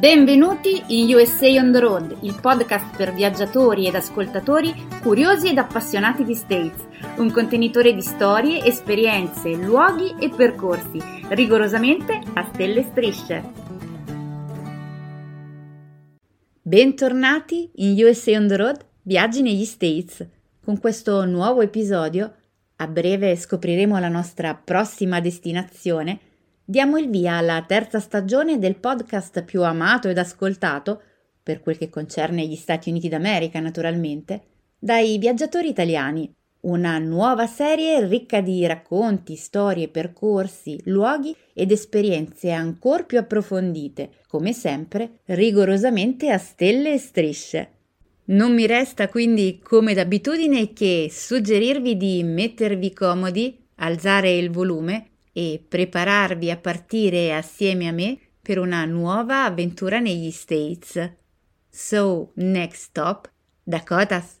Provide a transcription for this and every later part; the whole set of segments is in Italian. Benvenuti in USA On The Road, il podcast per viaggiatori ed ascoltatori curiosi ed appassionati di States, un contenitore di storie, esperienze, luoghi e percorsi, rigorosamente a stelle e strisce. Bentornati in USA On The Road, viaggi negli States. Con questo nuovo episodio, a breve scopriremo la nostra prossima destinazione. Diamo il via alla terza stagione del podcast più amato ed ascoltato, per quel che concerne gli Stati Uniti d'America naturalmente, dai viaggiatori italiani. Una nuova serie ricca di racconti, storie, percorsi, luoghi ed esperienze ancor più approfondite, come sempre rigorosamente a stelle e strisce. Non mi resta quindi, come d'abitudine, che suggerirvi di mettervi comodi, alzare il volume e prepararvi a partire assieme a me per una nuova avventura negli States. So, next stop, Dakotas.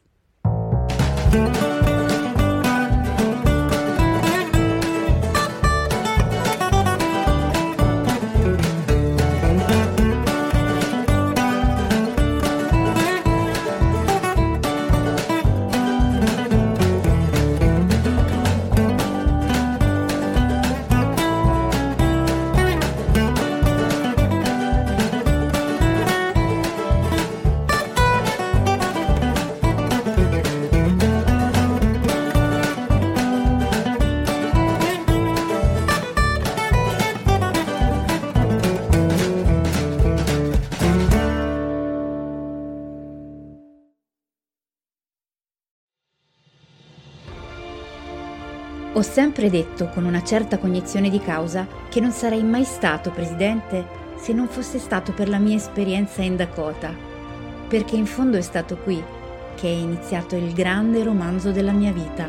Ho sempre detto, con una certa cognizione di causa, che non sarei mai stato presidente se non fosse stato per la mia esperienza in Dakota, perché in fondo è stato qui che è iniziato il grande romanzo della mia vita.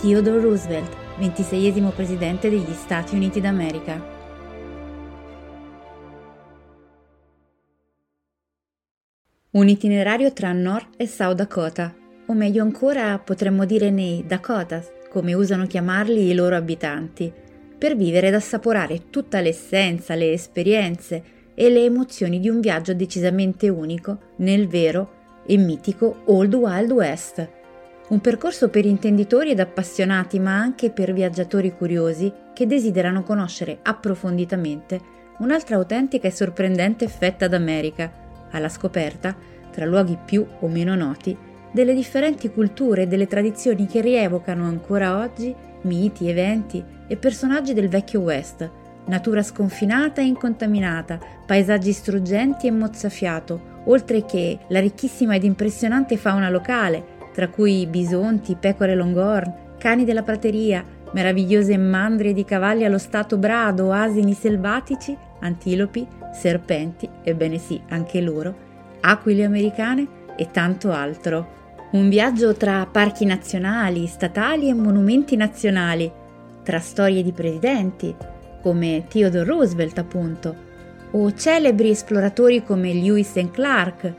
Theodore Roosevelt, 26° presidente degli Stati Uniti d'America. Un itinerario tra North e South Dakota, o meglio ancora potremmo dire nei Dakotas, come usano chiamarli i loro abitanti, per vivere ed assaporare tutta l'essenza, le esperienze e le emozioni di un viaggio decisamente unico nel vero e mitico Old Wild West. Un percorso per intenditori ed appassionati, ma anche per viaggiatori curiosi che desiderano conoscere approfonditamente un'altra autentica e sorprendente fetta d'America, alla scoperta, tra luoghi più o meno noti, delle differenti culture e delle tradizioni che rievocano ancora oggi miti, eventi e personaggi del vecchio West, natura sconfinata e incontaminata, paesaggi struggenti e mozzafiato, oltre che la ricchissima ed impressionante fauna locale, tra cui bisonti, pecore longhorn, cani della prateria, meravigliose mandrie di cavalli allo stato brado, asini selvatici, antilopi, serpenti, ebbene sì, anche loro, aquile americane e tanto altro. Un viaggio tra parchi nazionali, statali e monumenti nazionali, tra storie di presidenti, come Theodore Roosevelt appunto, o celebri esploratori come Lewis and Clark,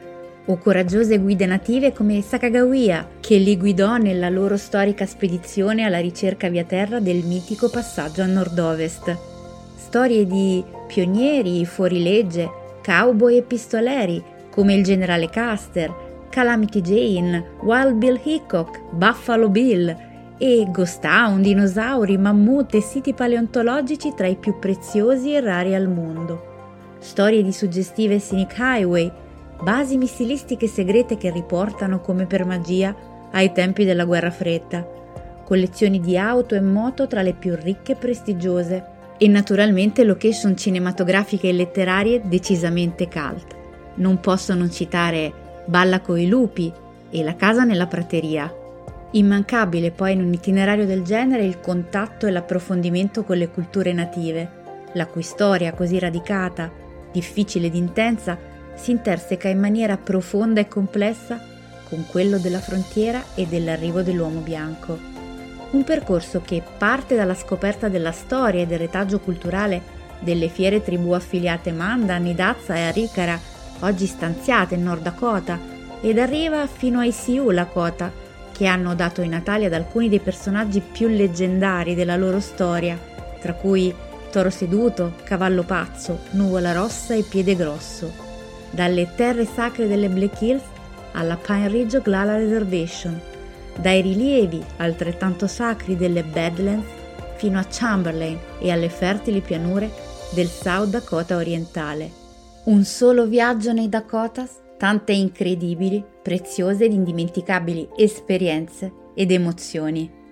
o coraggiose guide native come Sacagawea, che li guidò nella loro storica spedizione alla ricerca via terra del mitico passaggio a nord-ovest. Storie di pionieri, fuorilegge, cowboy e pistoleri, come il generale Custer, Calamity Jane, Wild Bill Hickok, Buffalo Bill e ghost town, dinosauri, mammut e siti paleontologici tra i più preziosi e rari al mondo. Storie di suggestive scenic highway, basi missilistiche segrete che riportano come per magia ai tempi della Guerra Fredda, collezioni di auto e moto tra le più ricche e prestigiose e naturalmente location cinematografiche e letterarie decisamente cult. Non posso non citare Balla coi lupi e La casa nella prateria. Immancabile poi in un itinerario del genere il contatto e l'approfondimento con le culture native, la cui storia così radicata, difficile ed intensa, si interseca in maniera profonda e complessa con quello della frontiera e dell'arrivo dell'uomo bianco. Un percorso che parte dalla scoperta della storia e del retaggio culturale delle fiere tribù affiliate Mandan, Hidatsa e Arikara, oggi stanziate in Nord Dakota, ed arriva fino ai Sioux Lakota, che hanno dato i natali ad alcuni dei personaggi più leggendari della loro storia, tra cui Toro Seduto, Cavallo Pazzo, Nuvola Rossa e Piede Grosso. Dalle terre sacre delle Black Hills alla Pine Ridge Oglala Reservation, dai rilievi altrettanto sacri delle Badlands fino a Chamberlain e alle fertili pianure del South Dakota orientale. Un solo viaggio nei Dakotas, tante incredibili, preziose ed indimenticabili esperienze ed emozioni.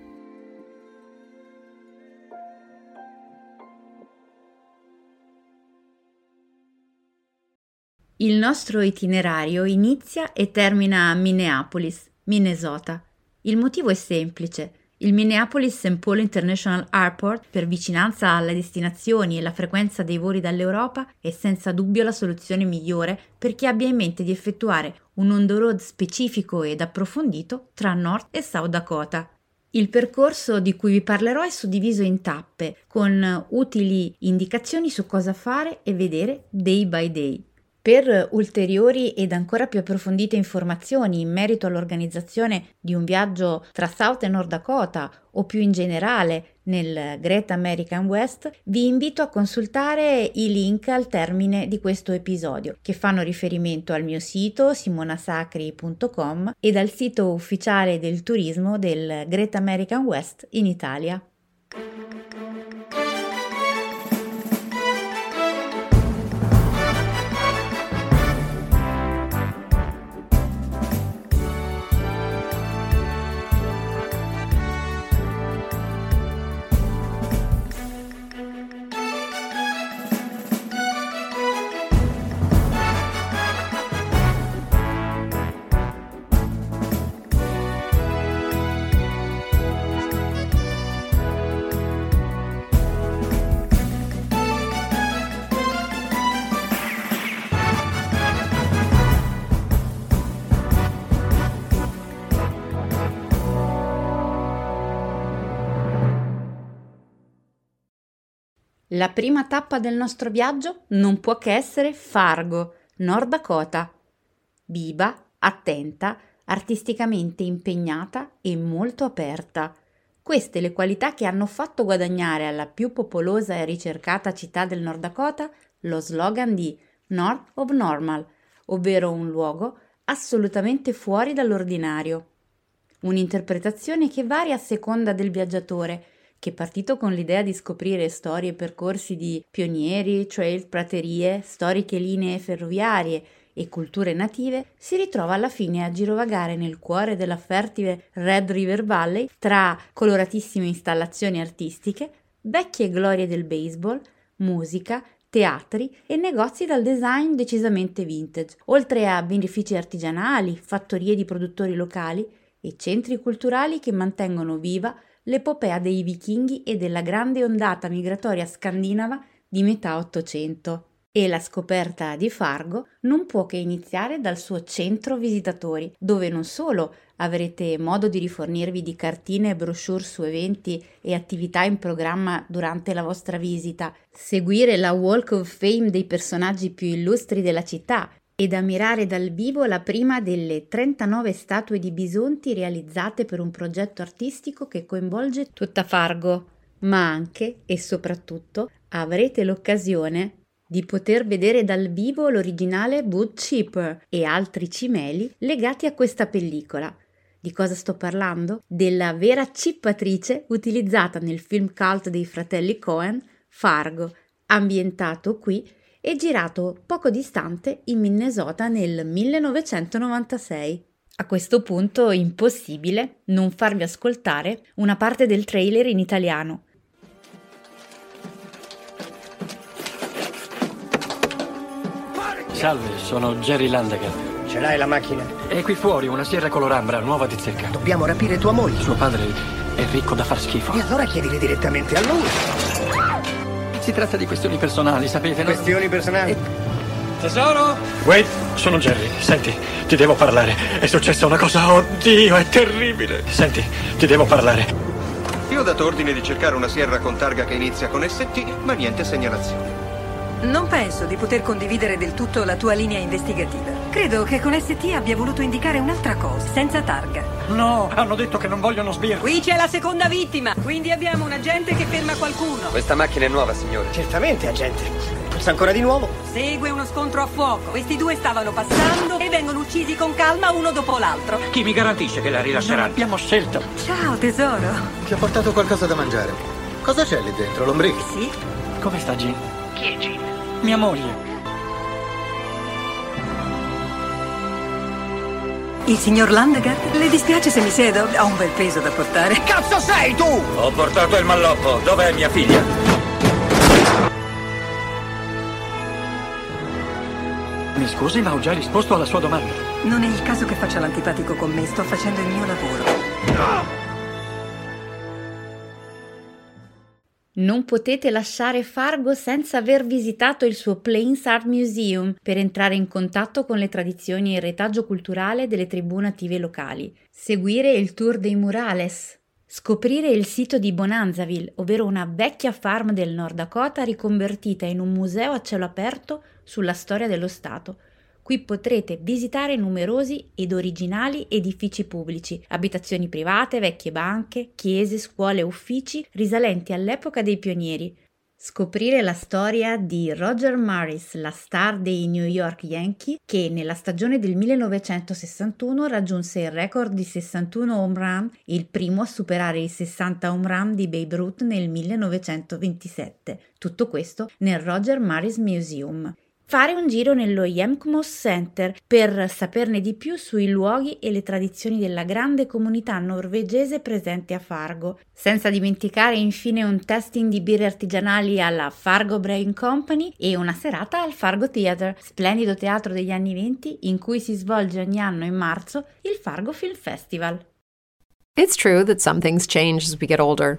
Il nostro itinerario inizia e termina a Minneapolis, Minnesota. Il motivo è semplice. Il Minneapolis St. Paul International Airport, per vicinanza alle destinazioni e la frequenza dei voli dall'Europa, è senza dubbio la soluzione migliore per chi abbia in mente di effettuare un on-the-road specifico ed approfondito tra North e South Dakota. Il percorso di cui vi parlerò è suddiviso in tappe, con utili indicazioni su cosa fare e vedere day by day. Per ulteriori ed ancora più approfondite informazioni in merito all'organizzazione di un viaggio tra South e Nord Dakota o più in generale nel Great American West, vi invito a consultare i link al termine di questo episodio, che fanno riferimento al mio sito simonasacri.com ed al sito ufficiale del turismo del Great American West in Italia. La prima tappa del nostro viaggio non può che essere Fargo, Nord Dakota. Viva, attenta, artisticamente impegnata e molto aperta. Queste le qualità che hanno fatto guadagnare alla più popolosa e ricercata città del Nord Dakota lo slogan di North of Normal, ovvero un luogo assolutamente fuori dall'ordinario. Un'interpretazione che varia a seconda del viaggiatore, che è partito con l'idea di scoprire storie e percorsi di pionieri, trail, praterie, storiche linee ferroviarie e culture native, si ritrova alla fine a girovagare nel cuore della fertile Red River Valley tra coloratissime installazioni artistiche, vecchie glorie del baseball, musica, teatri e negozi dal design decisamente vintage, oltre a birrifici artigianali, fattorie di produttori locali e centri culturali che mantengono viva l'epopea dei vichinghi e della grande ondata migratoria scandinava di metà Ottocento. E la scoperta di Fargo non può che iniziare dal suo centro visitatori, dove non solo avrete modo di rifornirvi di cartine e brochure su eventi e attività in programma durante la vostra visita, seguire la Walk of Fame dei personaggi più illustri della città ed ammirare dal vivo la prima delle 39 statue di bisonti realizzate per un progetto artistico che coinvolge tutta Fargo, ma anche e soprattutto avrete l'occasione di poter vedere dal vivo l'originale Wood Chipper e altri cimeli legati a questa pellicola. Di cosa sto parlando? Della vera cippatrice utilizzata nel film cult dei fratelli Coen, Fargo, ambientato qui e girato poco distante in Minnesota nel 1996. A questo punto impossibile non farvi ascoltare una parte del trailer in italiano. Salve, sono Jerry Landager. Ce l'hai la macchina? È qui fuori una Sierra Colorambra, nuova di zecca. Dobbiamo rapire tua moglie. Suo padre è ricco da far schifo. E allora chiedili direttamente a lui. Si tratta di questioni personali, sapete, no? Questioni personali? Tesoro? Wait, sono Jerry. Senti, ti devo parlare. È successa una cosa, oddio, è terribile. Senti, ti devo parlare. Io ho dato ordine di cercare una sierra con targa che inizia con ST, ma niente segnalazione. Non penso di poter condividere del tutto la tua linea investigativa. Credo che con ST abbia voluto indicare un'altra cosa, senza targa. No, hanno detto che non vogliono sbirri. Qui c'è la seconda vittima, quindi abbiamo un agente che ferma qualcuno. Questa macchina è nuova, signore. Certamente, agente. Questa ancora di nuovo. Segue uno scontro a fuoco. Questi due stavano passando e vengono uccisi con calma uno dopo l'altro. Chi mi garantisce che la rilasceranno? Non abbiamo scelta. Ciao, tesoro. Ti ho portato qualcosa da mangiare. Cosa c'è lì dentro, lombrichi? Sì. Come sta, Jim? Chi è Jim? Mia moglie. Il signor Landegard? Le dispiace se mi siedo? Ho un bel peso da portare. Cazzo sei tu? Ho portato il malloppo. Dov'è mia figlia? Mi scusi, ma ho già risposto alla sua domanda. Non è il caso che faccia l'antipatico con me. Sto facendo il mio lavoro. No! Non potete lasciare Fargo senza aver visitato il suo Plains Art Museum per entrare in contatto con le tradizioni e il retaggio culturale delle tribù native locali, seguire il tour dei murales, scoprire il sito di Bonanzaville, ovvero una vecchia farm del Nord Dakota riconvertita in un museo a cielo aperto sulla storia dello Stato. Qui potrete visitare numerosi ed originali edifici pubblici, abitazioni private, vecchie banche, chiese, scuole e uffici risalenti all'epoca dei pionieri. Scoprire la storia di Roger Maris, la star dei New York Yankees, che nella stagione del 1961 raggiunse il record di 61 home run, il primo a superare i 60 home run di Babe Ruth nel 1927. Tutto questo nel Roger Maris Museum. Fare un giro nello Hjemkomst Center per saperne di più sui luoghi e le tradizioni della grande comunità norvegese presente a Fargo, senza dimenticare infine un tasting di birre artigianali alla Fargo Brain Company e una serata al Fargo Theater, splendido teatro degli anni 20 in cui si svolge ogni anno in marzo il Fargo Film Festival. It's true that some things change as we get older.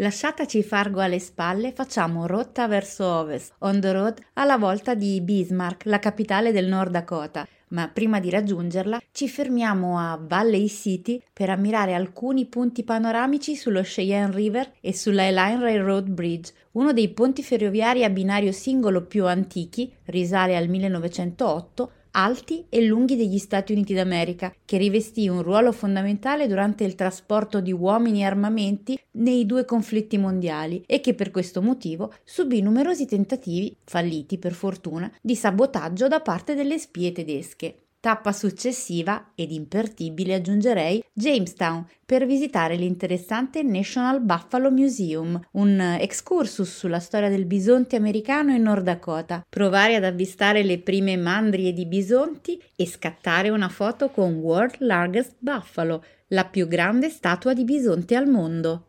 Lasciataci Fargo alle spalle, facciamo rotta verso ovest, on the road, alla volta di Bismarck, la capitale del Nord Dakota, ma prima di raggiungerla ci fermiamo a Valley City per ammirare alcuni punti panoramici sullo Cheyenne River e sulla Eline Railroad Bridge, uno dei ponti ferroviari a binario singolo più antichi, risale al 1908, alti e lunghi degli Stati Uniti d'America, che rivestì un ruolo fondamentale durante il trasporto di uomini e armamenti nei due conflitti mondiali e che per questo motivo subì numerosi tentativi, falliti per fortuna, di sabotaggio da parte delle spie tedesche. Tappa successiva, ed impertibile aggiungerei, Jamestown, per visitare l'interessante National Buffalo Museum, un excursus sulla storia del bisonte americano in Nord Dakota, provare ad avvistare le prime mandrie di bisonti e scattare una foto con World Largest Buffalo, la più grande statua di bisonte al mondo.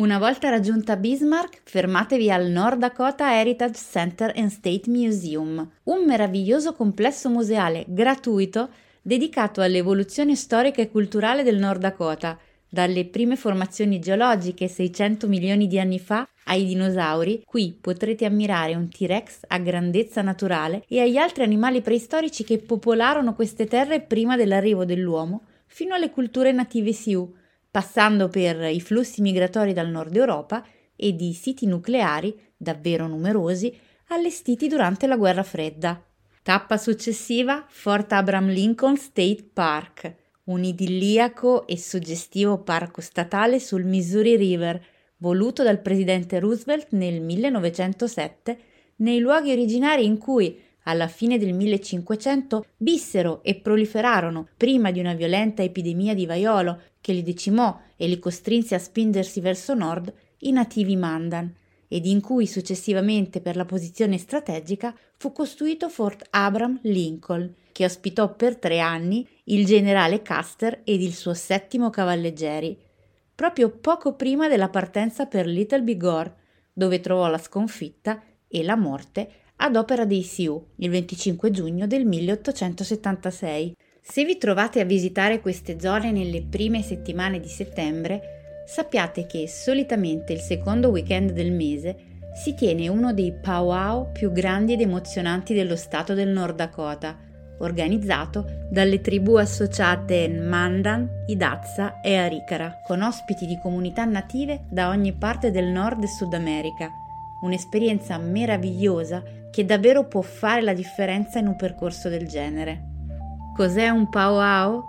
Una volta raggiunta Bismarck, fermatevi al North Dakota Heritage Center and State Museum, un meraviglioso complesso museale gratuito dedicato all'evoluzione storica e culturale del Nord Dakota, dalle prime formazioni geologiche 600 milioni di anni fa ai dinosauri. Qui potrete ammirare un T-Rex a grandezza naturale e agli altri animali preistorici che popolarono queste terre prima dell'arrivo dell'uomo, fino alle culture native Sioux, passando per i flussi migratori dal nord Europa e di siti nucleari, davvero numerosi, allestiti durante la Guerra Fredda. Tappa successiva, Fort Abraham Lincoln State Park, un idilliaco e suggestivo parco statale sul Missouri River, voluto dal presidente Roosevelt nel 1907, nei luoghi originari in cui, alla fine del 1500, vissero e proliferarono prima di una violenta epidemia di vaiolo che li decimò e li costrinse a spingersi verso nord i nativi Mandan, ed in cui successivamente per la posizione strategica fu costruito Fort Abraham Lincoln, che ospitò per 3 anni il generale Custer ed il suo 7° cavalleggeri, proprio poco prima della partenza per Little Big Horn, dove trovò la sconfitta e la morte ad opera dei Sioux il 25 giugno del 1876. Se vi trovate a visitare queste zone nelle prime settimane di settembre, sappiate che solitamente il secondo weekend del mese si tiene uno dei powwow più grandi ed emozionanti dello stato del Nord Dakota, organizzato dalle tribù associate Mandan, Hidatsa e Arikara, con ospiti di comunità native da ogni parte del Nord e Sud America. Un'esperienza meravigliosa che davvero può fare la differenza in un percorso del genere. Cos'è un powwow?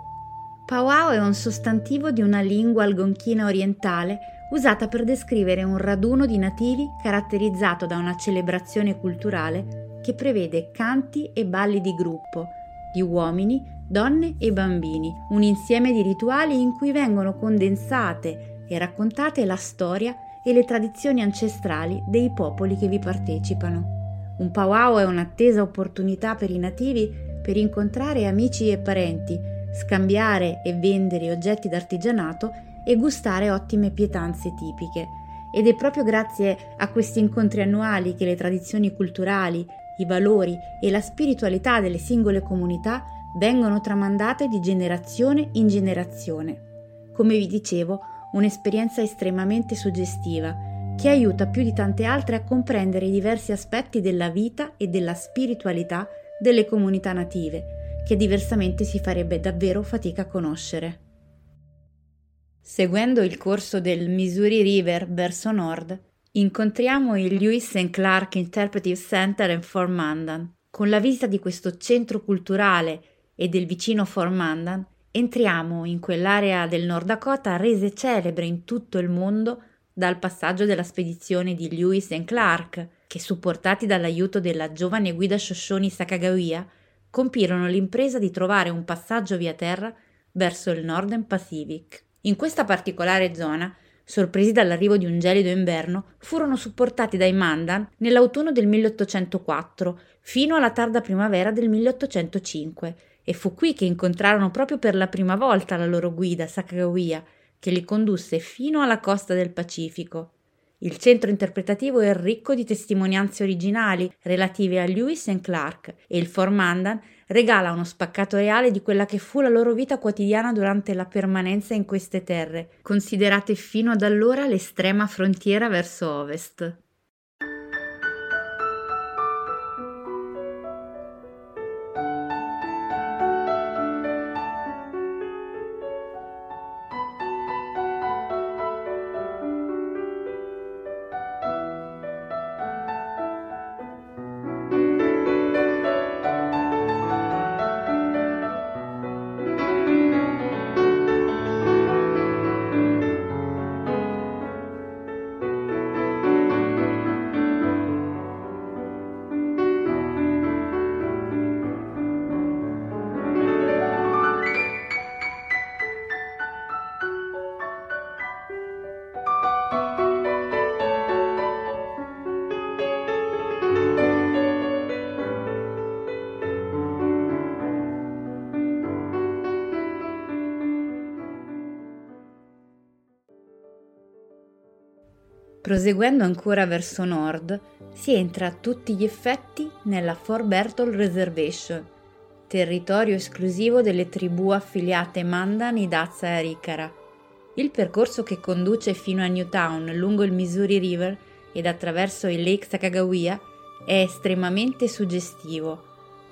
Powwow è un sostantivo di una lingua algonchina orientale usata per descrivere un raduno di nativi caratterizzato da una celebrazione culturale che prevede canti e balli di gruppo, di uomini, donne e bambini, un insieme di rituali in cui vengono condensate e raccontate la storia e le tradizioni ancestrali dei popoli che vi partecipano. Un powwow è un'attesa opportunità per i nativi per incontrare amici e parenti, scambiare e vendere oggetti d'artigianato e gustare ottime pietanze tipiche. Ed è proprio grazie a questi incontri annuali che le tradizioni culturali, i valori e la spiritualità delle singole comunità vengono tramandate di generazione in generazione. Come vi dicevo, un'esperienza estremamente suggestiva che aiuta più di tante altre a comprendere i diversi aspetti della vita e della spiritualità delle comunità native, che diversamente si farebbe davvero fatica a conoscere. Seguendo il corso del Missouri River verso nord, incontriamo il Lewis and Clark Interpretive Center and Fort Mandan. Con la visita di questo centro culturale e del vicino Fort Mandan, entriamo in quell'area del Nord Dakota rese celebre in tutto il mondo dal passaggio della spedizione di Lewis and Clark, che, supportati dall'aiuto della giovane guida Shoshone Sacagawea, compirono l'impresa di trovare un passaggio via terra verso il Northern Pacific. In questa particolare zona, sorpresi dall'arrivo di un gelido inverno, furono supportati dai Mandan nell'autunno del 1804 fino alla tarda primavera del 1805, e fu qui che incontrarono proprio per la prima volta la loro guida Sacagawea, che li condusse fino alla costa del Pacifico. Il centro interpretativo è ricco di testimonianze originali relative a Lewis and Clark, e il Fort Mandan regala uno spaccato reale di quella che fu la loro vita quotidiana durante la permanenza in queste terre, considerate fino ad allora l'estrema frontiera verso ovest. Proseguendo ancora verso nord, si entra a tutti gli effetti nella Fort Berthold Reservation, territorio esclusivo delle tribù affiliate Mandan, Hidatsa e Arikara. Il percorso che conduce fino a Newtown lungo il Missouri River ed attraverso il Lake Sakagawea è estremamente suggestivo,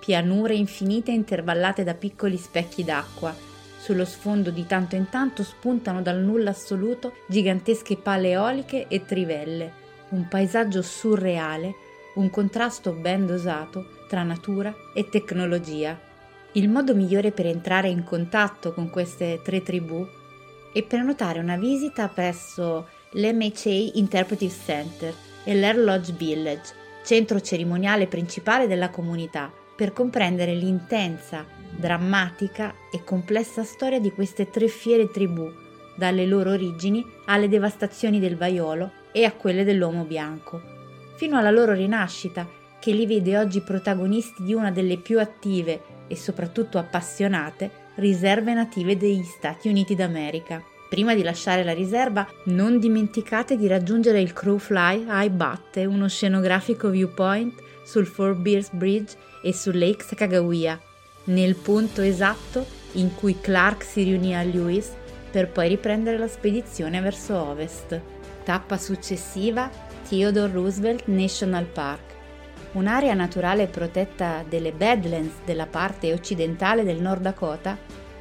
pianure infinite intervallate da piccoli specchi d'acqua. Sullo sfondo di tanto in tanto spuntano dal nulla assoluto gigantesche pale eoliche e trivelle, un paesaggio surreale, un contrasto ben dosato tra natura e tecnologia. Il modo migliore per entrare in contatto con queste tre tribù è prenotare una visita presso l'MHA Interpretive Center e l'Air Lodge Village, centro cerimoniale principale della comunità, per comprendere l'intensa, drammatica e complessa storia di queste tre fiere tribù, dalle loro origini alle devastazioni del vaiolo e a quelle dell'uomo bianco, fino alla loro rinascita, che li vede oggi protagonisti di una delle più attive e soprattutto appassionate riserve native degli Stati Uniti d'America. Prima di lasciare la riserva, non dimenticate di raggiungere il Crowfly High Butte, uno scenografico viewpoint sul Four Bears Bridge e sul Lake Sakagawea, nel punto esatto in cui Clark si riunì a Lewis per poi riprendere la spedizione verso ovest. Tappa successiva, Theodore Roosevelt National Park, un'area naturale protetta delle Badlands della parte occidentale del North Dakota,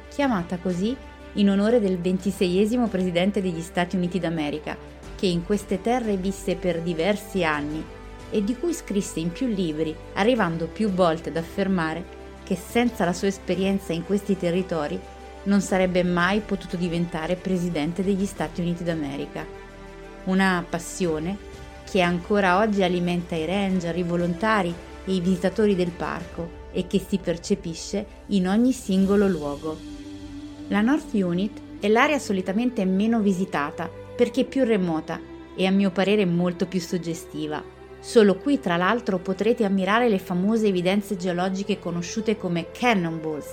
chiamata così in onore del 26° presidente degli Stati Uniti d'America, che in queste terre visse per diversi anni e di cui scrisse in più libri, arrivando più volte ad affermare che senza la sua esperienza in questi territori non sarebbe mai potuto diventare presidente degli Stati Uniti d'America. Una passione che ancora oggi alimenta i ranger, i volontari e i visitatori del parco e che si percepisce in ogni singolo luogo. La North Unit è l'area solitamente meno visitata perché più remota e a mio parere molto più suggestiva. Solo qui, tra l'altro, potrete ammirare le famose evidenze geologiche conosciute come cannonballs.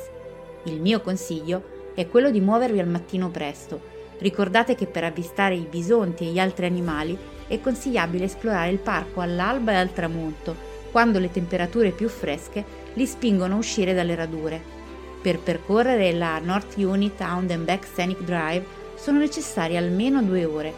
Il mio consiglio è quello di muovervi al mattino presto. Ricordate che per avvistare i bisonti e gli altri animali è consigliabile esplorare il parco all'alba e al tramonto, quando le temperature più fresche li spingono a uscire dalle radure. Per percorrere la North Unit Hound and Back Scenic Drive sono necessarie almeno 2 ore,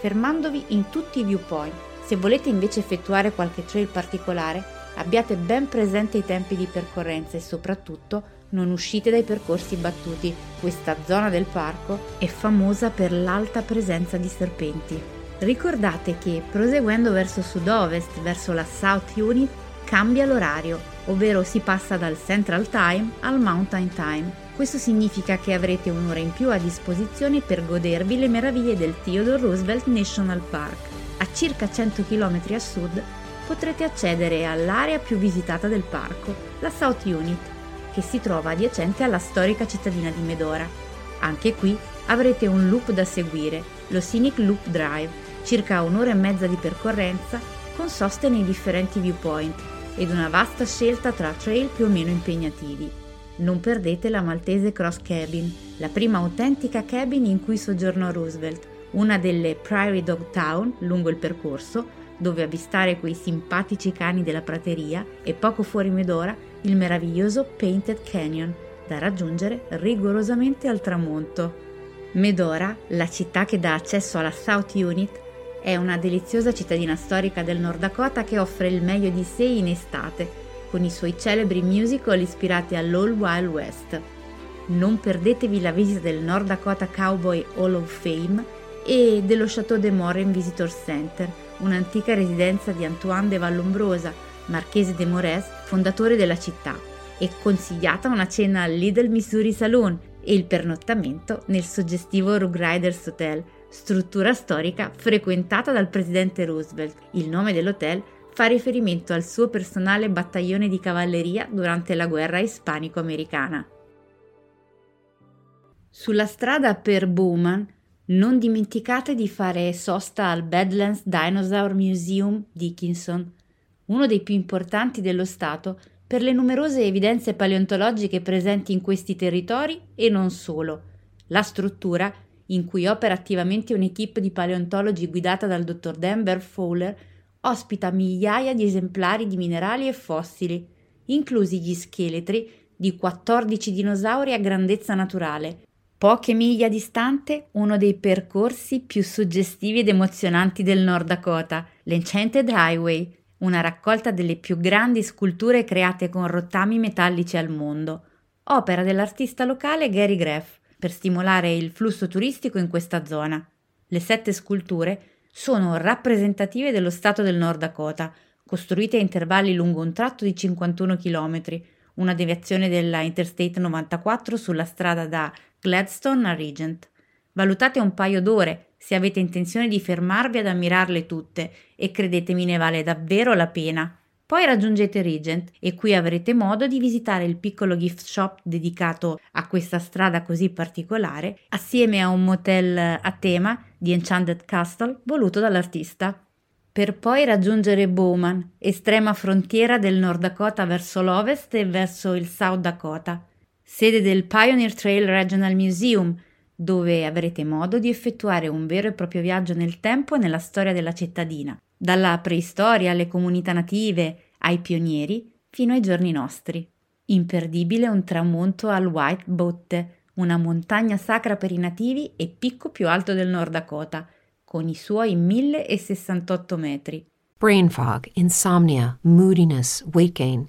fermandovi in tutti i viewpoint. Se volete invece effettuare qualche trail particolare, abbiate ben presente i tempi di percorrenza e soprattutto non uscite dai percorsi battuti. Questa zona del parco è famosa per l'alta presenza di serpenti. Ricordate che proseguendo verso sud-ovest, verso la South Unit, cambia l'orario, ovvero si passa dal Central Time al Mountain Time. Questo significa che avrete un'ora in più a disposizione per godervi le meraviglie del Theodore Roosevelt National Park. A circa 100 km a sud potrete accedere all'area più visitata del parco, la South Unit, che si trova adiacente alla storica cittadina di Medora. Anche qui avrete un loop da seguire, lo Scenic Loop Drive, circa 1,5 ore di percorrenza con soste nei differenti viewpoint ed una vasta scelta tra trail più o meno impegnativi. Non perdete la Maltese Cross Cabin, la prima autentica cabin in cui soggiornò Roosevelt, una delle Prairie Dog Town lungo il percorso, dove avvistare quei simpatici cani della prateria e poco fuori Medora il meraviglioso Painted Canyon, da raggiungere rigorosamente al tramonto. Medora, la città che dà accesso alla South Unit, è una deliziosa cittadina storica del North Dakota che offre il meglio di sé in estate, con i suoi celebri musical ispirati all'All Wild West. Non perdetevi la visita del North Dakota Cowboy Hall of Fame e dello Château de Morin Visitor Center, un'antica residenza di Antoine de Vallombrosa, marchese de Maures, fondatore della città. È consigliata una cena al Little Missouri Saloon e il pernottamento nel suggestivo Rugriders Hotel, struttura storica frequentata dal presidente Roosevelt. Il nome dell'hotel fa riferimento al suo personale battaglione di cavalleria durante la guerra ispanico-americana. Sulla strada per Bowman non dimenticate di fare sosta al Badlands Dinosaur Museum Dickinson, uno dei più importanti dello Stato per le numerose evidenze paleontologiche presenti in questi territori e non solo. La struttura in cui opera attivamente un'equipe di paleontologi guidata dal dottor Denver Fowler, ospita migliaia di esemplari di minerali e fossili, inclusi gli scheletri di 14 dinosauri a grandezza naturale. Poche miglia distante, uno dei percorsi più suggestivi ed emozionanti del Nord Dakota, l'Enchanted Highway, una raccolta delle più grandi sculture create con rottami metallici al mondo, opera dell'artista locale Gary Graff, per stimolare il flusso turistico in questa zona. Le 7 sculture sono rappresentative dello stato del Nord Dakota, costruite a intervalli lungo un tratto di 51 km, una deviazione della Interstate 94 sulla strada da Gladstone a Regent. Valutate un paio d'ore se avete intenzione di fermarvi ad ammirarle tutte e credetemi ne vale davvero la pena. Poi raggiungete Regent e qui avrete modo di visitare il piccolo gift shop dedicato a questa strada così particolare, assieme a un motel a tema di Enchanted Castle voluto dall'artista. Per poi raggiungere Bowman, estrema frontiera del Nord Dakota verso l'ovest e verso il South Dakota, sede del Pioneer Trail Regional Museum, dove avrete modo di effettuare un vero e proprio viaggio nel tempo e nella storia della cittadina, dalla preistoria alle comunità native, ai pionieri, fino ai giorni nostri. Imperdibile un tramonto al White Botte, una montagna sacra per i nativi e picco più alto del Nord Dakota, con i suoi 1068 metri. Brain fog, insomnia, moodiness, weight gain.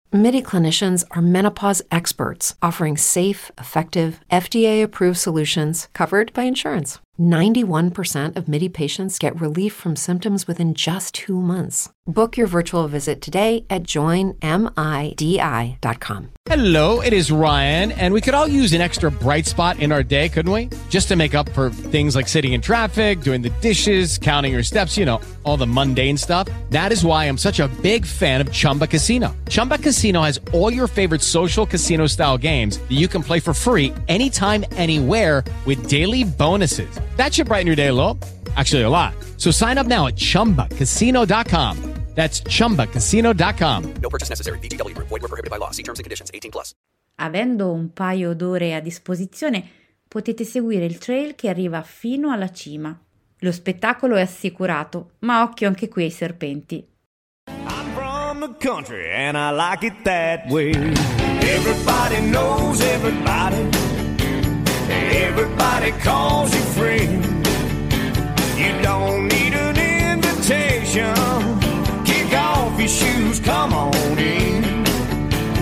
Midi clinicians are menopause experts, offering safe, effective, FDA-approved solutions covered by insurance. 91% of Midi patients get relief from symptoms within just 2 months. Book your virtual visit today at joinmidi.com. Hello, it is Ryan, and we could all use an extra bright spot in our day, couldn't we? Just to make up for things like sitting in traffic, doing the dishes, counting your steps, you know, all the mundane stuff. That is why I'm such a big fan of Chumba Casino. Chumba Casino has all your favorite social casino-style games that you can play for free anytime, anywhere with daily bonuses. That should brighten your day a little. Actually, a lot. So sign up now at chumbacasino.com. That's chumbacasino.com. No purchase necessary. VGW Group. Void where prohibited by law. See terms and conditions. 18+. Avendo un paio d'ore a disposizione, potete seguire il trail che arriva fino alla cima. Lo spettacolo è assicurato, ma occhio anche qui ai serpenti. I'm from the country and I like it that way. Everybody knows everybody. Everybody calls you friend. You don't need an invitation. Kick off your shoes, come on in.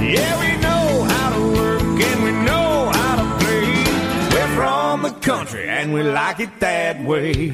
Yeah, we know how to work and we know how to play. We're from the country and we like it that way.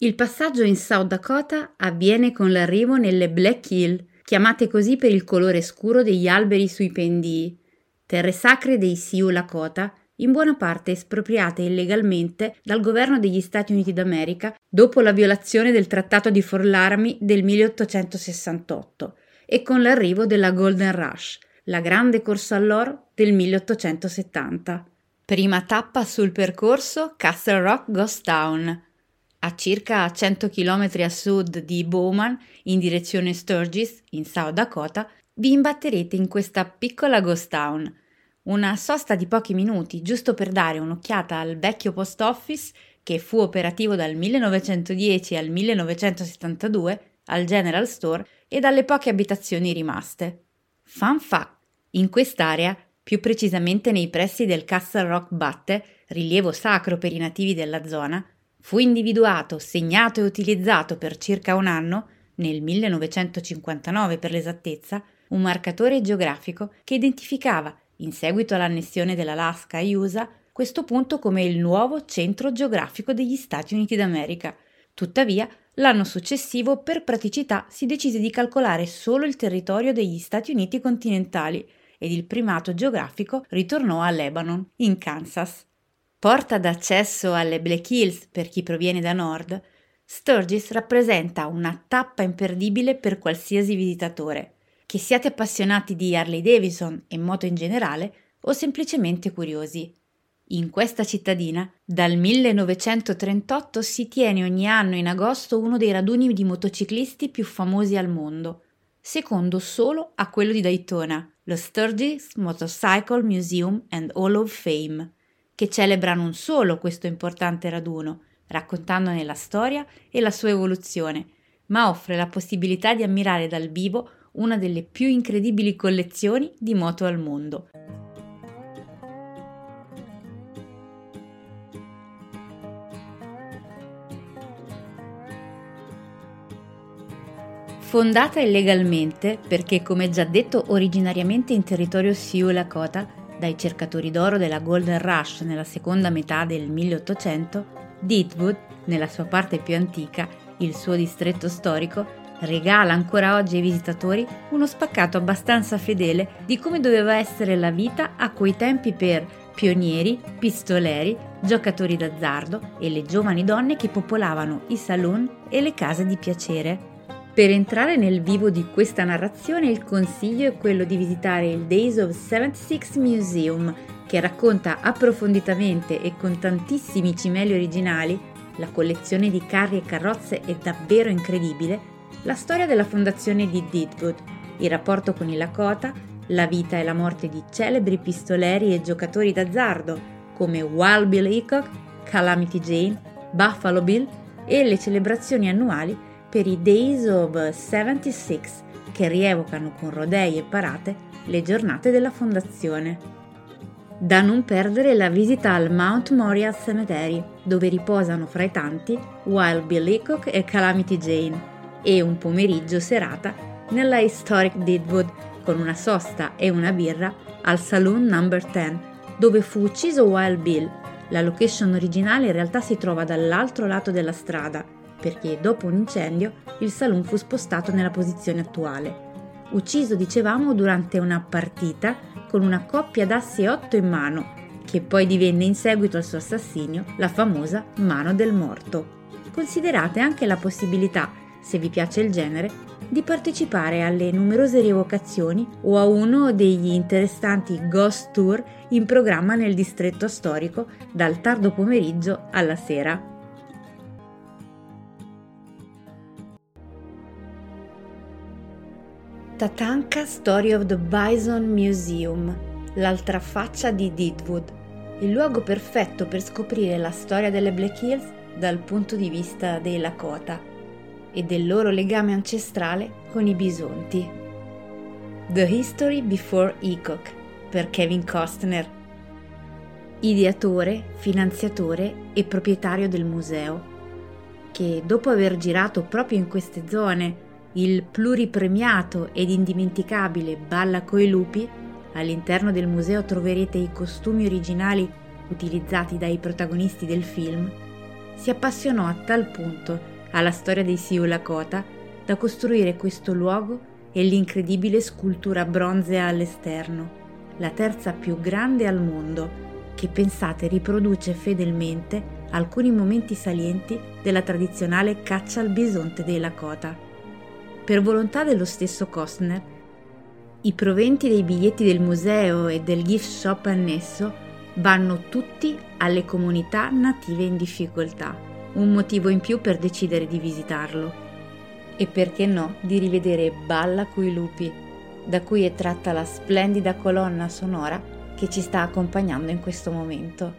Il passaggio in South Dakota avviene con l'arrivo nelle Black Hill, chiamate così per il colore scuro degli alberi sui pendii, terre sacre dei Sioux Lakota, in buona parte espropriate illegalmente dal governo degli Stati Uniti d'America dopo la violazione del Trattato di Fort Laramie del 1868 e con l'arrivo della Golden Rush, la grande corsa all'oro del 1870. Prima tappa sul percorso Castle Rock Ghost Town. A circa 100 km a sud di Bowman, in direzione Sturgis, in South Dakota, vi imbatterete in questa piccola ghost town. Una sosta di pochi minuti, giusto per dare un'occhiata al vecchio post office che fu operativo dal 1910 al 1972, al General Store e dalle poche abitazioni rimaste. Fun fact! In quest'area, più precisamente nei pressi del Castle Rock Butte, rilievo sacro per i nativi della zona, fu individuato, segnato e utilizzato per circa un anno, nel 1959 per l'esattezza, un marcatore geografico che identificava, in seguito all'annessione dell'Alaska ai USA, questo punto come il nuovo centro geografico degli Stati Uniti d'America. Tuttavia, l'anno successivo, per praticità, si decise di calcolare solo il territorio degli Stati Uniti continentali ed il primato geografico ritornò a Lebanon, in Kansas. Porta d'accesso alle Black Hills per chi proviene da nord, Sturgis rappresenta una tappa imperdibile per qualsiasi visitatore, che siate appassionati di Harley Davidson e moto in generale o semplicemente curiosi. In questa cittadina, dal 1938 si tiene ogni anno in agosto uno dei raduni di motociclisti più famosi al mondo, secondo solo a quello di Daytona, lo Sturgis Motorcycle Museum and Hall of Fame, che celebra non solo questo importante raduno, raccontandone la storia e la sua evoluzione, ma offre la possibilità di ammirare dal vivo una delle più incredibili collezioni di moto al mondo. Fondata illegalmente perché, come già detto, originariamente in territorio Sioux Lakota dai cercatori d'oro della Golden Rush nella seconda metà del 1800, Deadwood, nella sua parte più antica, il suo distretto storico, regala ancora oggi ai visitatori uno spaccato abbastanza fedele di come doveva essere la vita a quei tempi per pionieri, pistoleri, giocatori d'azzardo e le giovani donne che popolavano i saloon e le case di piacere. Per entrare nel vivo di questa narrazione, il consiglio è quello di visitare il Days of 76 Museum, che racconta approfonditamente e con tantissimi cimeli originali, la collezione di carri e carrozze è davvero incredibile, la storia della fondazione di Deadwood, il rapporto con i Lakota, la vita e la morte di celebri pistoleri e giocatori d'azzardo, come Wild Bill Hickok, Calamity Jane, Buffalo Bill e le celebrazioni annuali per i Days of 76, che rievocano con rodei e parate le giornate della fondazione. Da non perdere la visita al Mount Moriah Cemetery, dove riposano fra i tanti Wild Bill Hickok e Calamity Jane, e un pomeriggio serata nella Historic Deadwood con una sosta e una birra al Saloon No. 10, dove fu ucciso Wild Bill. La location originale in realtà si trova dall'altro lato della strada, perché dopo un incendio il saloon fu spostato nella posizione attuale. Ucciso, dicevamo, durante una partita con una coppia d'assi e 8 in mano, che poi divenne in seguito al suo assassinio la famosa mano del morto. Considerate anche la possibilità, se vi piace il genere, di partecipare alle numerose rievocazioni o a uno degli interessanti ghost tour in programma nel distretto storico dal tardo pomeriggio alla sera. Tatanka Story of the Bison Museum, l'altra faccia di Deadwood, il luogo perfetto per scoprire la storia delle Black Hills dal punto di vista dei Lakota e del loro legame ancestrale con i bisonti. The History Before Hickok, per Kevin Costner, ideatore, finanziatore e proprietario del museo, che dopo aver girato proprio in queste zone il pluripremiato ed indimenticabile Balla coi lupi, all'interno del museo troverete i costumi originali utilizzati dai protagonisti del film, si appassionò a tal punto alla storia dei Sioux Lakota da costruire questo luogo e l'incredibile scultura bronzea all'esterno, la terza più grande al mondo, che pensate riproduce fedelmente alcuni momenti salienti della tradizionale caccia al bisonte dei Lakota. Per volontà dello stesso Costner, i proventi dei biglietti del museo e del gift shop annesso vanno tutti alle comunità native in difficoltà, un motivo in più per decidere di visitarlo. E perché no, di rivedere Balla coi lupi, da cui è tratta la splendida colonna sonora che ci sta accompagnando in questo momento.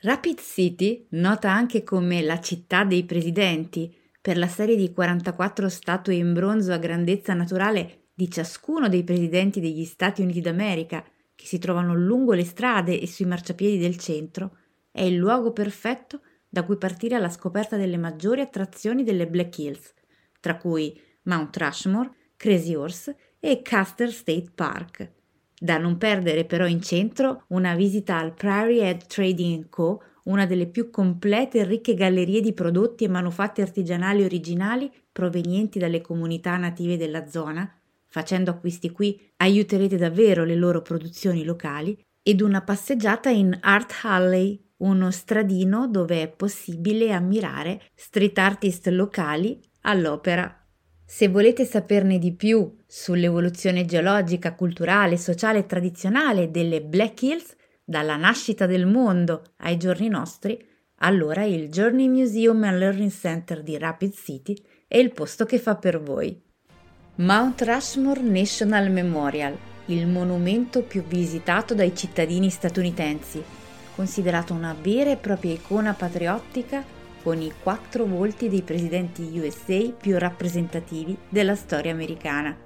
Rapid City, nota anche come la città dei presidenti, per la serie di 44 statue in bronzo a grandezza naturale di ciascuno dei presidenti degli Stati Uniti d'America, che si trovano lungo le strade e sui marciapiedi del centro, è il luogo perfetto da cui partire alla scoperta delle maggiori attrazioni delle Black Hills, tra cui Mount Rushmore, Crazy Horse e Custer State Park. Da non perdere però in centro una visita al Prairie Head Trading Co., una delle più complete e ricche gallerie di prodotti e manufatti artigianali originali provenienti dalle comunità native della zona. Facendo acquisti qui aiuterete davvero le loro produzioni locali ed una passeggiata in Art Alley, uno stradino dove è possibile ammirare street artist locali all'opera. Se volete saperne di più sull'evoluzione geologica, culturale, sociale e tradizionale delle Black Hills, dalla nascita del mondo ai giorni nostri, allora il Journey Museum and Learning Center di Rapid City è il posto che fa per voi. Mount Rushmore National Memorial, il monumento più visitato dai cittadini statunitensi, considerato una vera e propria icona patriottica con i 4 volti dei presidenti USA più rappresentativi della storia americana: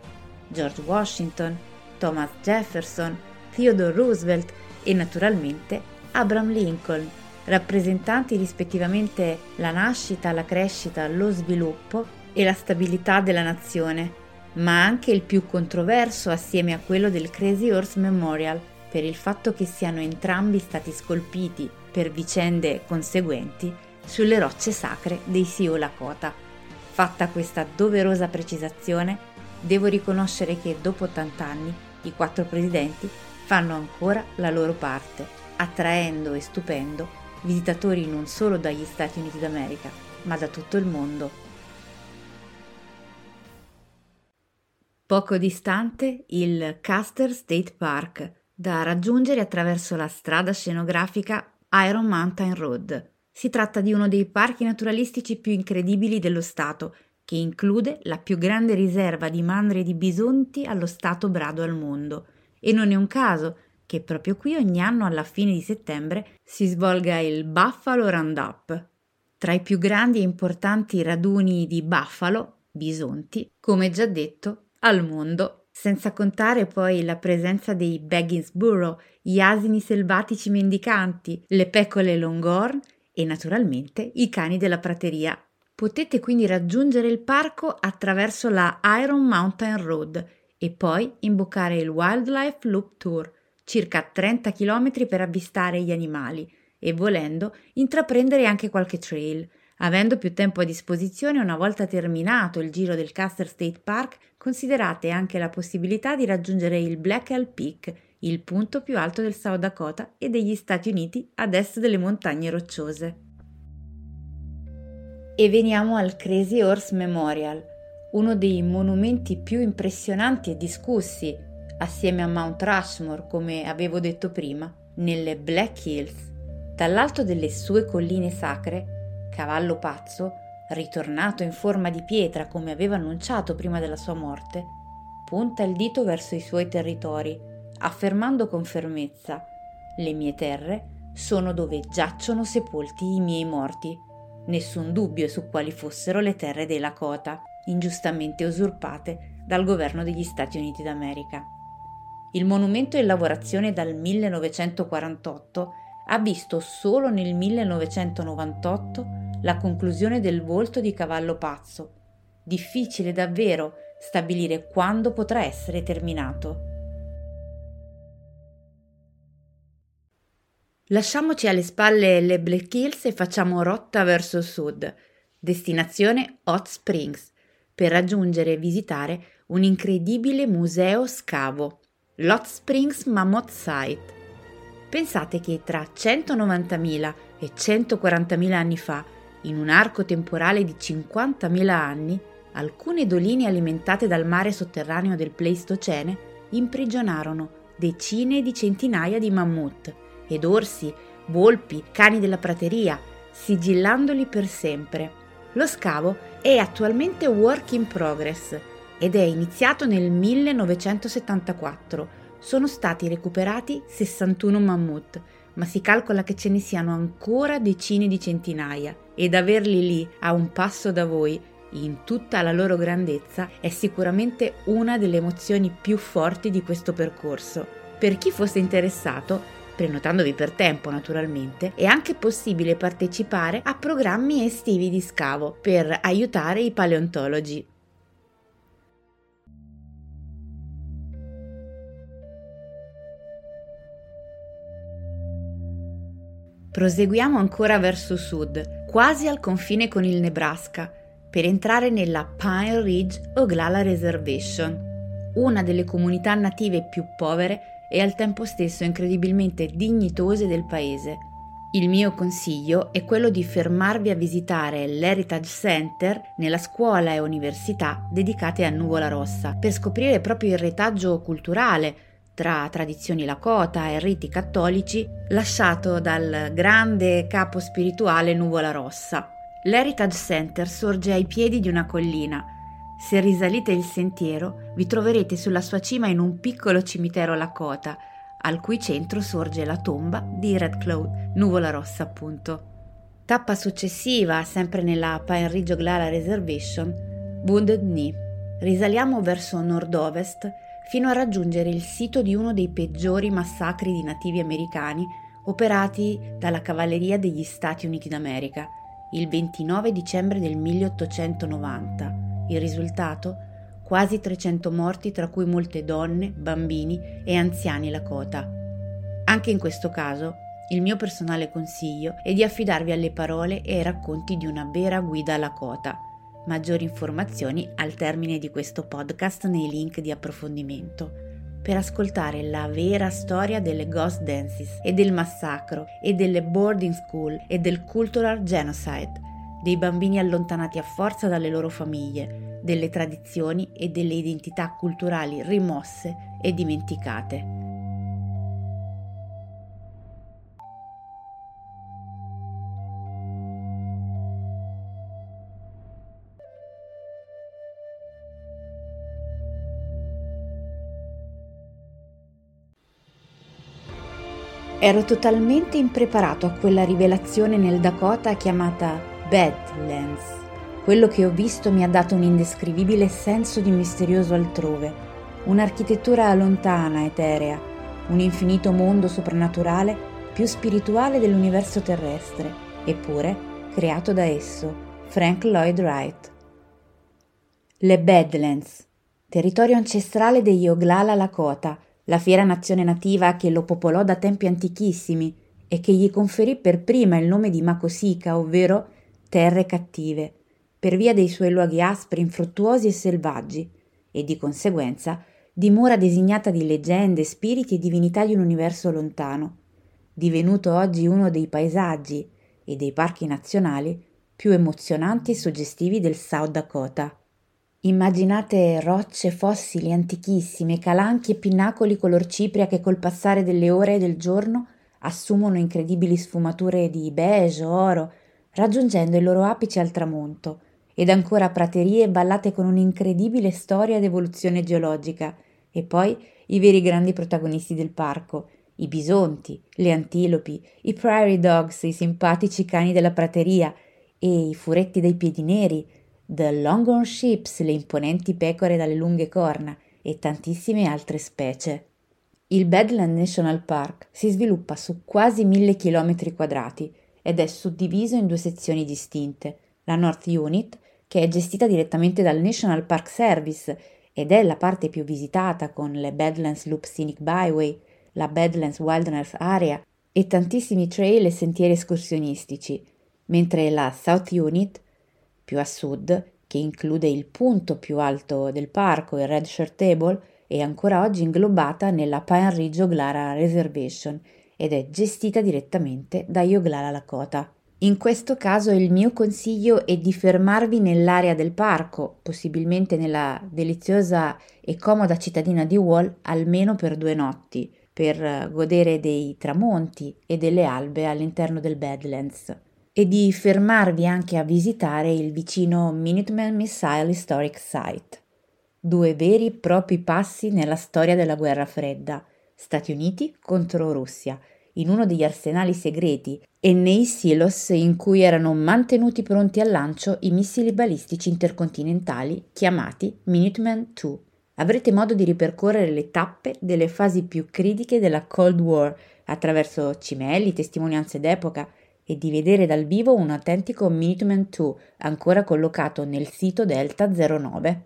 George Washington, Thomas Jefferson, Theodore Roosevelt e naturalmente Abraham Lincoln, rappresentanti rispettivamente la nascita, la crescita, lo sviluppo e la stabilità della nazione, ma anche il più controverso assieme a quello del Crazy Horse Memorial, per il fatto che siano entrambi stati scolpiti per vicende conseguenti sulle rocce sacre dei Sioux Lakota. Fatta questa doverosa precisazione, devo riconoscere che dopo 80 anni i 4 presidenti fanno ancora la loro parte, attraendo e stupendo visitatori non solo dagli Stati Uniti d'America, ma da tutto il mondo. Poco distante il Custer State Park, da raggiungere attraverso la strada scenografica Iron Mountain Road. Si tratta di uno dei parchi naturalistici più incredibili dello Stato, che include la più grande riserva di mandrie di bisonti allo Stato brado al mondo. E non è un caso che proprio qui ogni anno alla fine di settembre si svolga il Buffalo Roundup. Tra i più grandi e importanti raduni di buffalo, bisonti, come già detto, al mondo, senza contare poi la presenza dei Baggins Burro, gli asini selvatici mendicanti, le pecore longhorn e naturalmente i cani della prateria. Potete quindi raggiungere il parco attraverso la Iron Mountain Road e poi imboccare il Wildlife Loop Tour, circa 30 km per avvistare gli animali e, volendo, intraprendere anche qualche trail, avendo più tempo a disposizione una volta terminato il giro del Custer State Park. Considerate anche la possibilità di raggiungere il Black Hell Peak, il punto più alto del South Dakota e degli Stati Uniti ad est delle montagne rocciose. E veniamo al Crazy Horse Memorial, uno dei monumenti più impressionanti e discussi, assieme a Mount Rushmore, come avevo detto prima, nelle Black Hills. Dall'alto delle sue colline sacre, Cavallo Pazzo, ritornato in forma di pietra come aveva annunciato prima della sua morte, punta il dito verso i suoi territori, affermando con fermezza: «Le mie terre sono dove giacciono sepolti i miei morti». Nessun dubbio su quali fossero le terre dei Lakota, ingiustamente usurpate dal governo degli Stati Uniti d'America. Il monumento in lavorazione dal 1948 ha visto solo nel 1998 la conclusione del volto di Cavallo Pazzo. Difficile davvero stabilire quando potrà essere terminato. Lasciamoci alle spalle le Black Hills e facciamo rotta verso sud, destinazione Hot Springs, per raggiungere e visitare un incredibile museo scavo, l'Hot Springs Mammoth Site. Pensate che tra 190.000 e 140.000 anni fa, in un arco temporale di 50.000 anni, alcune doline alimentate dal mare sotterraneo del Pleistocene imprigionarono decine di centinaia di mammut ed orsi, volpi, cani della prateria, sigillandoli per sempre. Lo scavo è attualmente work in progress ed è iniziato nel 1974. Sono stati recuperati 61 mammut, ma si calcola che ce ne siano ancora decine di centinaia, ed averli lì a un passo da voi, in tutta la loro grandezza, è sicuramente una delle emozioni più forti di questo percorso. Per chi fosse interessato, prenotandovi per tempo naturalmente, è anche possibile partecipare a programmi estivi di scavo per aiutare i paleontologi. Proseguiamo ancora verso sud, quasi al confine con il Nebraska, per entrare nella Pine Ridge Oglala Reservation, una delle comunità native più povere e al tempo stesso incredibilmente dignitose del paese. Il mio consiglio è quello di fermarvi a visitare l'Heritage Center nella scuola e università dedicate a Nuvola Rossa per scoprire proprio il retaggio culturale tra tradizioni lakota e riti cattolici lasciato dal grande capo spirituale Nuvola Rossa. L'Heritage Center sorge ai piedi di una collina. Se risalite il sentiero, vi troverete sulla sua cima in un piccolo cimitero lakota, al cui centro sorge la tomba di Red Cloud, Nuvola Rossa appunto. Tappa successiva, sempre nella Pine Ridge Oglala Reservation, Wounded Knee. Risaliamo verso nord-ovest fino a raggiungere il sito di uno dei peggiori massacri di nativi americani operati dalla cavalleria degli Stati Uniti d'America, il 29 dicembre del 1890. Il risultato? Quasi 300 morti, tra cui molte donne, bambini e anziani lakota. Anche in questo caso, il mio personale consiglio è di affidarvi alle parole e ai racconti di una vera guida lakota. Maggiori informazioni al termine di questo podcast nei link di approfondimento. Per ascoltare la vera storia delle Ghost Dances e del massacro e delle boarding school e del cultural genocide, dei bambini allontanati a forza dalle loro famiglie, delle tradizioni e delle identità culturali rimosse e dimenticate. Ero totalmente impreparato a quella rivelazione nel Dakota chiamata Badlands. Quello che ho visto mi ha dato un indescrivibile senso di misterioso altrove, un'architettura lontana, eterea, un infinito mondo soprannaturale più spirituale dell'universo terrestre, eppure creato da esso, Frank Lloyd Wright. Le Badlands, territorio ancestrale degli Oglala Lakota, la fiera nazione nativa che lo popolò da tempi antichissimi e che gli conferì per prima il nome di Makosika, ovvero terre cattive, per via dei suoi luoghi aspri, infruttuosi e selvaggi, e di conseguenza dimora designata di leggende, spiriti e divinità di un universo lontano, divenuto oggi uno dei paesaggi e dei parchi nazionali più emozionanti e suggestivi del South Dakota. Immaginate rocce fossili antichissime, calanchi e pinnacoli color cipria che col passare delle ore e del giorno assumono incredibili sfumature di beige, oro, raggiungendo il loro apice al tramonto, ed ancora praterie ballate con un'incredibile storia ed evoluzione geologica, e poi i veri grandi protagonisti del parco, i bisonti, le antilopi, i prairie dogs, i simpatici cani della prateria, e i furetti dai piedi neri, the longhorn sheep, le imponenti pecore dalle lunghe corna, e tantissime altre specie. Il Badland National Park si sviluppa su quasi 1.000 km² ed è suddiviso in due sezioni distinte, la North Unit, che è gestita direttamente dal National Park Service ed è la parte più visitata con le Badlands Loop Scenic Byway, la Badlands Wilderness Area e tantissimi trail e sentieri escursionistici, mentre la South Unit, più a sud, che include il punto più alto del parco, il Red Shirt Table, è ancora oggi inglobata nella Pine Ridge Oglala Reservation, ed è gestita direttamente dagli Oglala Lakota. In questo caso il mio consiglio è di fermarvi nell'area del parco, possibilmente nella deliziosa e comoda cittadina di Wall, almeno per 2 notti, per godere dei tramonti e delle albe all'interno del Badlands, e di fermarvi anche a visitare il vicino Minuteman Missile Historic Site, 2 veri e propri passi nella storia della Guerra Fredda, Stati Uniti contro Russia, in uno degli arsenali segreti e nei silos in cui erano mantenuti pronti al lancio i missili balistici intercontinentali chiamati Minuteman II. Avrete modo di ripercorrere le tappe delle fasi più critiche della Cold War attraverso cimeli, testimonianze d'epoca e di vedere dal vivo un autentico Minuteman II ancora collocato nel sito Delta 09.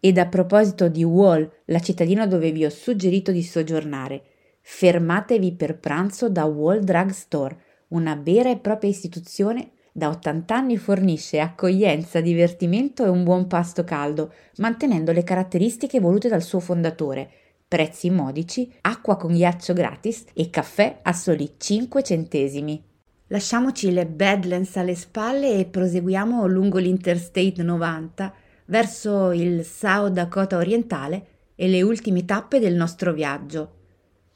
Ed a proposito di Wall, la cittadina dove vi ho suggerito di soggiornare, fermatevi per pranzo da Wall Drug Store, una vera e propria istituzione da 80 anni fornisce accoglienza, divertimento e un buon pasto caldo, mantenendo le caratteristiche volute dal suo fondatore, prezzi modici, acqua con ghiaccio gratis e caffè a soli 5 centesimi. Lasciamoci le Badlands alle spalle e proseguiamo lungo l'Interstate 90 verso il South Dakota orientale e le ultime tappe del nostro viaggio.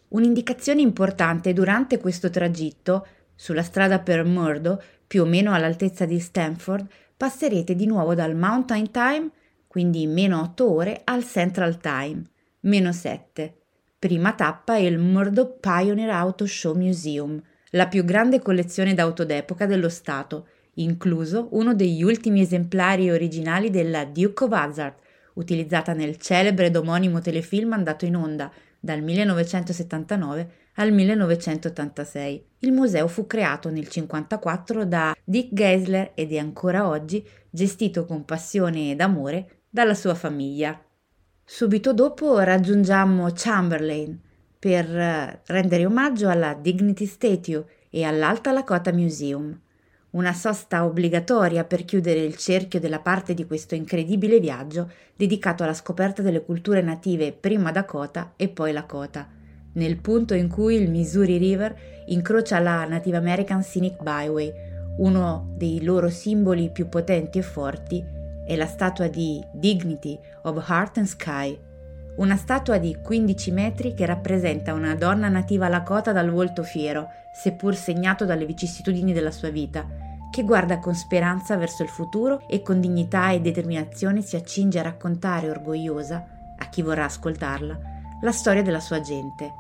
Un'indicazione importante durante questo tragitto, sulla strada per Murdo, più o meno all'altezza di Stanford, passerete di nuovo dal Mountain Time, quindi meno 8 ore, al Central Time, meno 7. Prima tappa è il Murdo Pioneer Auto Show Museum, la più grande collezione d'auto d'epoca dello Stato, incluso uno degli ultimi esemplari originali della Duke of Hazzard, utilizzata nel celebre ed omonimo telefilm andato in onda dal 1979 al 1986. Il museo fu creato nel 1954 da Dick Geisler ed è ancora oggi gestito con passione ed amore dalla sua famiglia. Subito dopo raggiungiamo Chamberlain, per rendere omaggio alla Dignity Statue e all'Alta Lakota Museum. Una sosta obbligatoria per chiudere il cerchio della parte di questo incredibile viaggio dedicato alla scoperta delle culture native prima Dakota e poi Lakota, nel punto in cui il Missouri River incrocia la Native American Scenic Byway. Uno dei loro simboli più potenti e forti è la statua di Dignity of Heart and Sky, una statua di 15 metri che rappresenta una donna nativa Lakota dal volto fiero, seppur segnato dalle vicissitudini della sua vita, che guarda con speranza verso il futuro e con dignità e determinazione si accinge a raccontare orgogliosa, a chi vorrà ascoltarla, la storia della sua gente.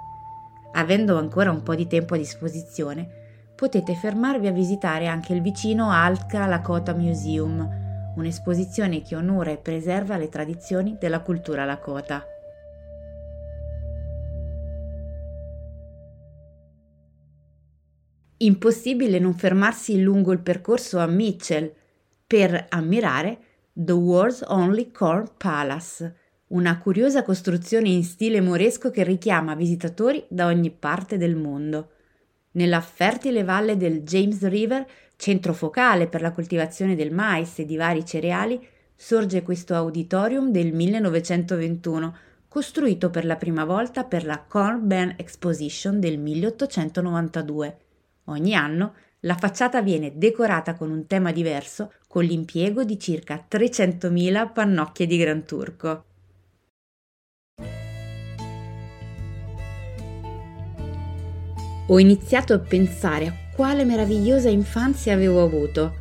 Avendo ancora un po' di tempo a disposizione, potete fermarvi a visitare anche il vicino Alta Lakota Museum, un'esposizione che onora e preserva le tradizioni della cultura Lakota. Impossibile non fermarsi lungo il percorso a Mitchell per ammirare The World's Only Corn Palace, una curiosa costruzione in stile moresco che richiama visitatori da ogni parte del mondo. Nella fertile valle del James River, centro focale per la coltivazione del mais e di vari cereali, sorge questo auditorium del 1921, costruito per la prima volta per la Corn Band Exposition del 1892. Ogni anno la facciata viene decorata con un tema diverso con l'impiego di circa 300.000 pannocchie di gran turco. Ho iniziato a pensare a quale meravigliosa infanzia avevo avuto,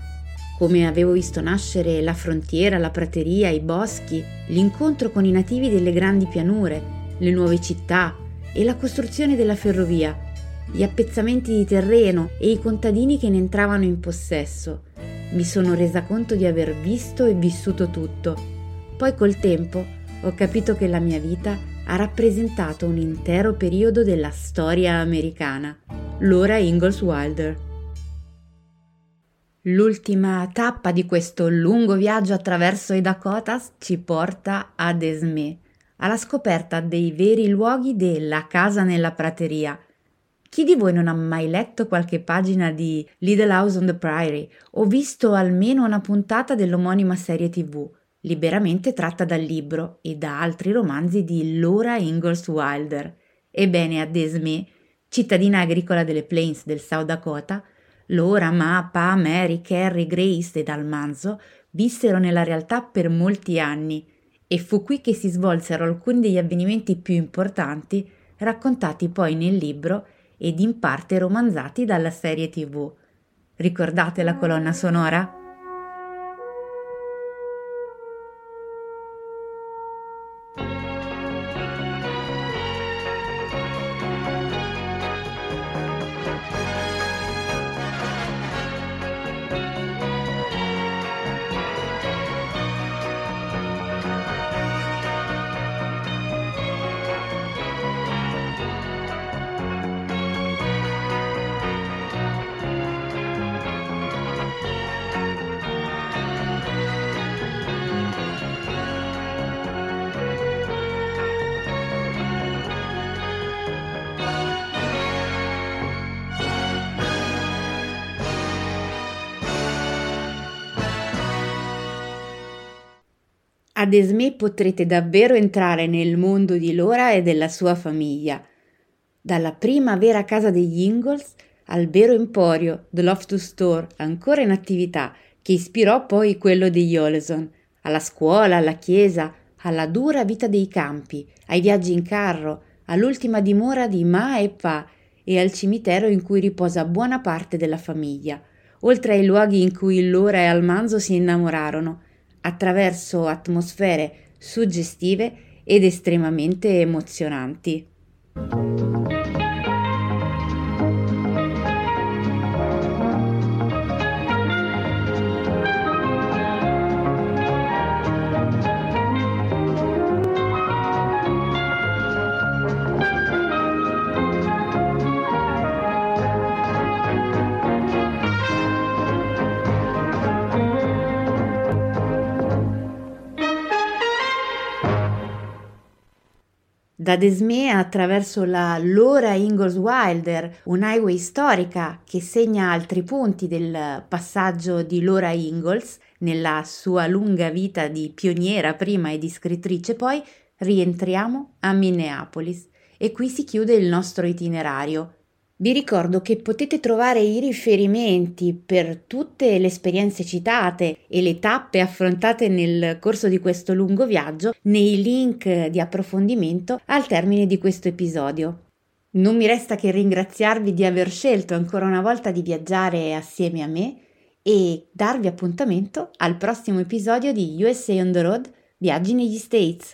come avevo visto nascere la frontiera, la prateria, i boschi, l'incontro con i nativi delle grandi pianure, le nuove città e la costruzione della ferrovia, gli appezzamenti di terreno e i contadini che ne entravano in possesso. Mi sono resa conto di aver visto e vissuto tutto. Poi col tempo ho capito che la mia vita ha rappresentato un intero periodo della storia americana. Laura Ingalls Wilder. L'ultima tappa di questo lungo viaggio attraverso i Dakotas ci porta a Desme, alla scoperta dei veri luoghi della casa nella prateria. Chi di voi non ha mai letto qualche pagina di Little House on the Prairie o visto almeno una puntata dell'omonima serie TV, liberamente tratta dal libro e da altri romanzi di Laura Ingalls Wilder? Ebbene, a Desme, cittadina agricola delle Plains del South Dakota, Laura, Ma, Pa, Mary, Carrie, Grace ed Almanzo vissero nella realtà per molti anni e fu qui che si svolsero alcuni degli avvenimenti più importanti raccontati poi nel libro ed in parte romanzati dalla serie TV. Ricordate la colonna sonora? Ad Esme potrete davvero entrare nel mondo di Laura e della sua famiglia. Dalla prima vera casa degli Ingalls al vero emporio, The Loftus Store, ancora in attività, che ispirò poi quello degli Oleson, alla scuola, alla chiesa, alla dura vita dei campi, ai viaggi in carro, all'ultima dimora di Ma e Pa e al cimitero in cui riposa buona parte della famiglia, oltre ai luoghi in cui Laura e Almanzo si innamorarono, attraverso atmosfere suggestive ed estremamente emozionanti. Da Desme attraverso la Laura Ingalls Wilder, un'highway storica che segna altri punti del passaggio di Laura Ingalls nella sua lunga vita di pioniera prima e di scrittrice, poi rientriamo a Minneapolis e qui si chiude il nostro itinerario. Vi ricordo che potete trovare i riferimenti per tutte le esperienze citate e le tappe affrontate nel corso di questo lungo viaggio nei link di approfondimento al termine di questo episodio. Non mi resta che ringraziarvi di aver scelto ancora una volta di viaggiare assieme a me e darvi appuntamento al prossimo episodio di USA On The Road, Viaggi negli States.